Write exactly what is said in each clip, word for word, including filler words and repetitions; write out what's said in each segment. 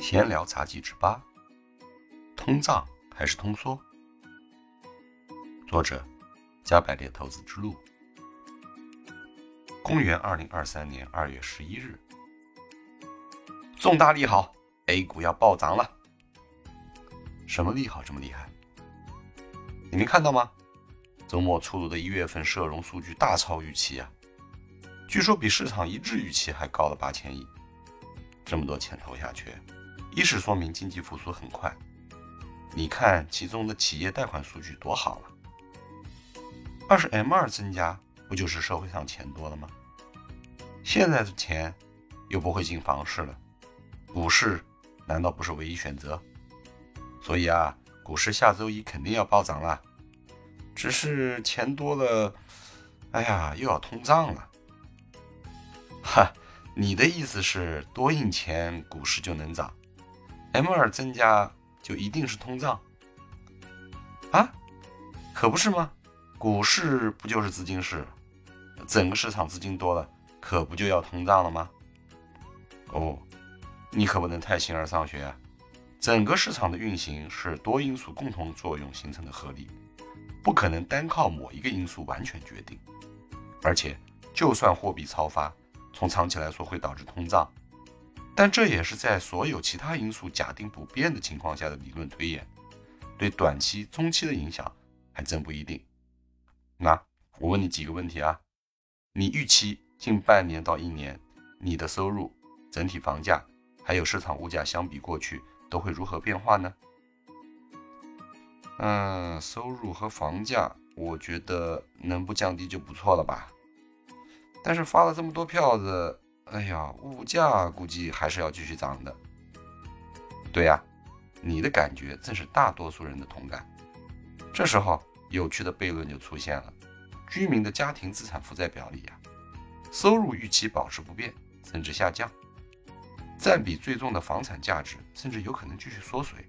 闲聊杂技之八，通胀还是通缩？作者：加百列投资之路。公元二零二三年二月十一日，重大利好 ，A 股要暴涨了。什么利好这么厉害？你没看到吗？周末出炉的一月份社融数据大超预期啊，据说比市场一致预期还高了八千亿。这么多钱投下去，一是说明经济复苏很快，你看其中的企业贷款数据多好了；二是 M 二 增加，不就是社会上钱多了吗？现在的钱又不会进房市了，股市难道不是唯一选择？所以啊，股市下周一肯定要暴涨了，只是钱多了，哎呀，又要通胀了。哈，你的意思是多印钱股市就能涨 ,M 二 增加就一定是通胀啊？可不是吗？股市不就是资金市，整个市场资金多了，可不就要通胀了吗？哦，你可不能太形而上学啊！整个市场的运行是多因素共同作用形成的合力，不可能单靠某一个因素完全决定。而且就算货币超发，从长期来说会导致通胀，但这也是在所有其他因素假定不变的情况下的理论推演，对短期、中期的影响还真不一定。那我问你几个问题啊，你预期近半年到一年，你的收入、整体房价还有市场物价相比过去都会如何变化呢？嗯，收入和房价，我觉得能不降低就不错了吧。但是发了这么多票子，哎呀，物价估计还是要继续涨的。对呀，你的感觉正是大多数人的同感。这时候有趣的悖论就出现了，居民的家庭资产负债表里呀，收入预期保持不变，甚至下降，占比最重的房产价值甚至有可能继续缩水，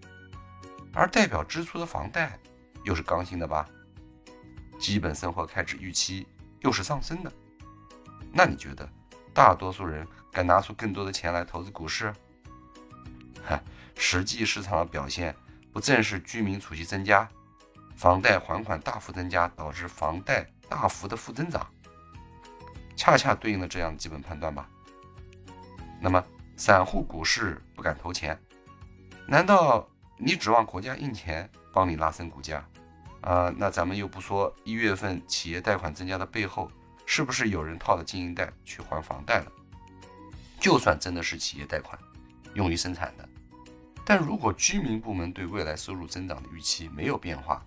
而代表支出的房贷又是刚性的吧，基本生活开支预期又是上升的。那你觉得大多数人敢拿出更多的钱来投资股市？实际市场的表现不正是居民储蓄增加，房贷还款大幅增加，导致房贷大幅的负增长，恰恰对应了这样的基本判断吧。那么散户股市不敢投钱，难道你指望国家印钱帮你拉升股价啊？那咱们又不说一月份企业贷款增加的背后是不是有人套了经营贷去还房贷了？就算真的是企业贷款用于生产的，但如果居民部门对未来收入增长的预期没有变化，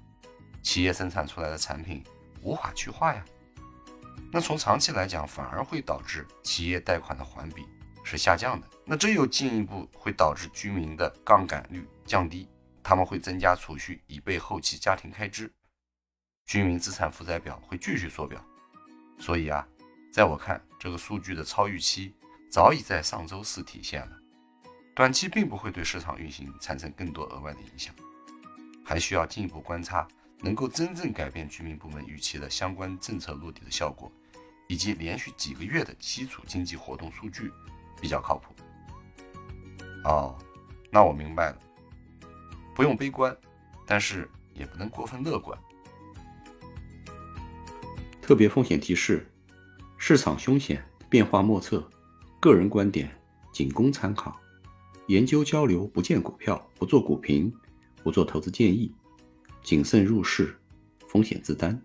企业生产出来的产品无法去化呀。那从长期来讲，反而会导致企业贷款的还比是下降的，那这又进一步会导致居民的杠杆率降低，他们会增加储蓄以备后期家庭开支，居民资产负债表会继续缩表。所以啊，在我看，这个数据的超预期早已在上周四体现了，短期并不会对市场运行产生更多额外的影响，还需要进一步观察能够真正改变居民部门预期的相关政策落地的效果，以及连续几个月的基础经济活动数据比较靠谱。哦，那我明白了，不用悲观，但是也不能过分乐观。特别风险提示：市场凶险，变化莫测，个人观点仅供参考，研究交流不见股票，不做股评，不做投资建议，谨慎入市，风险自担。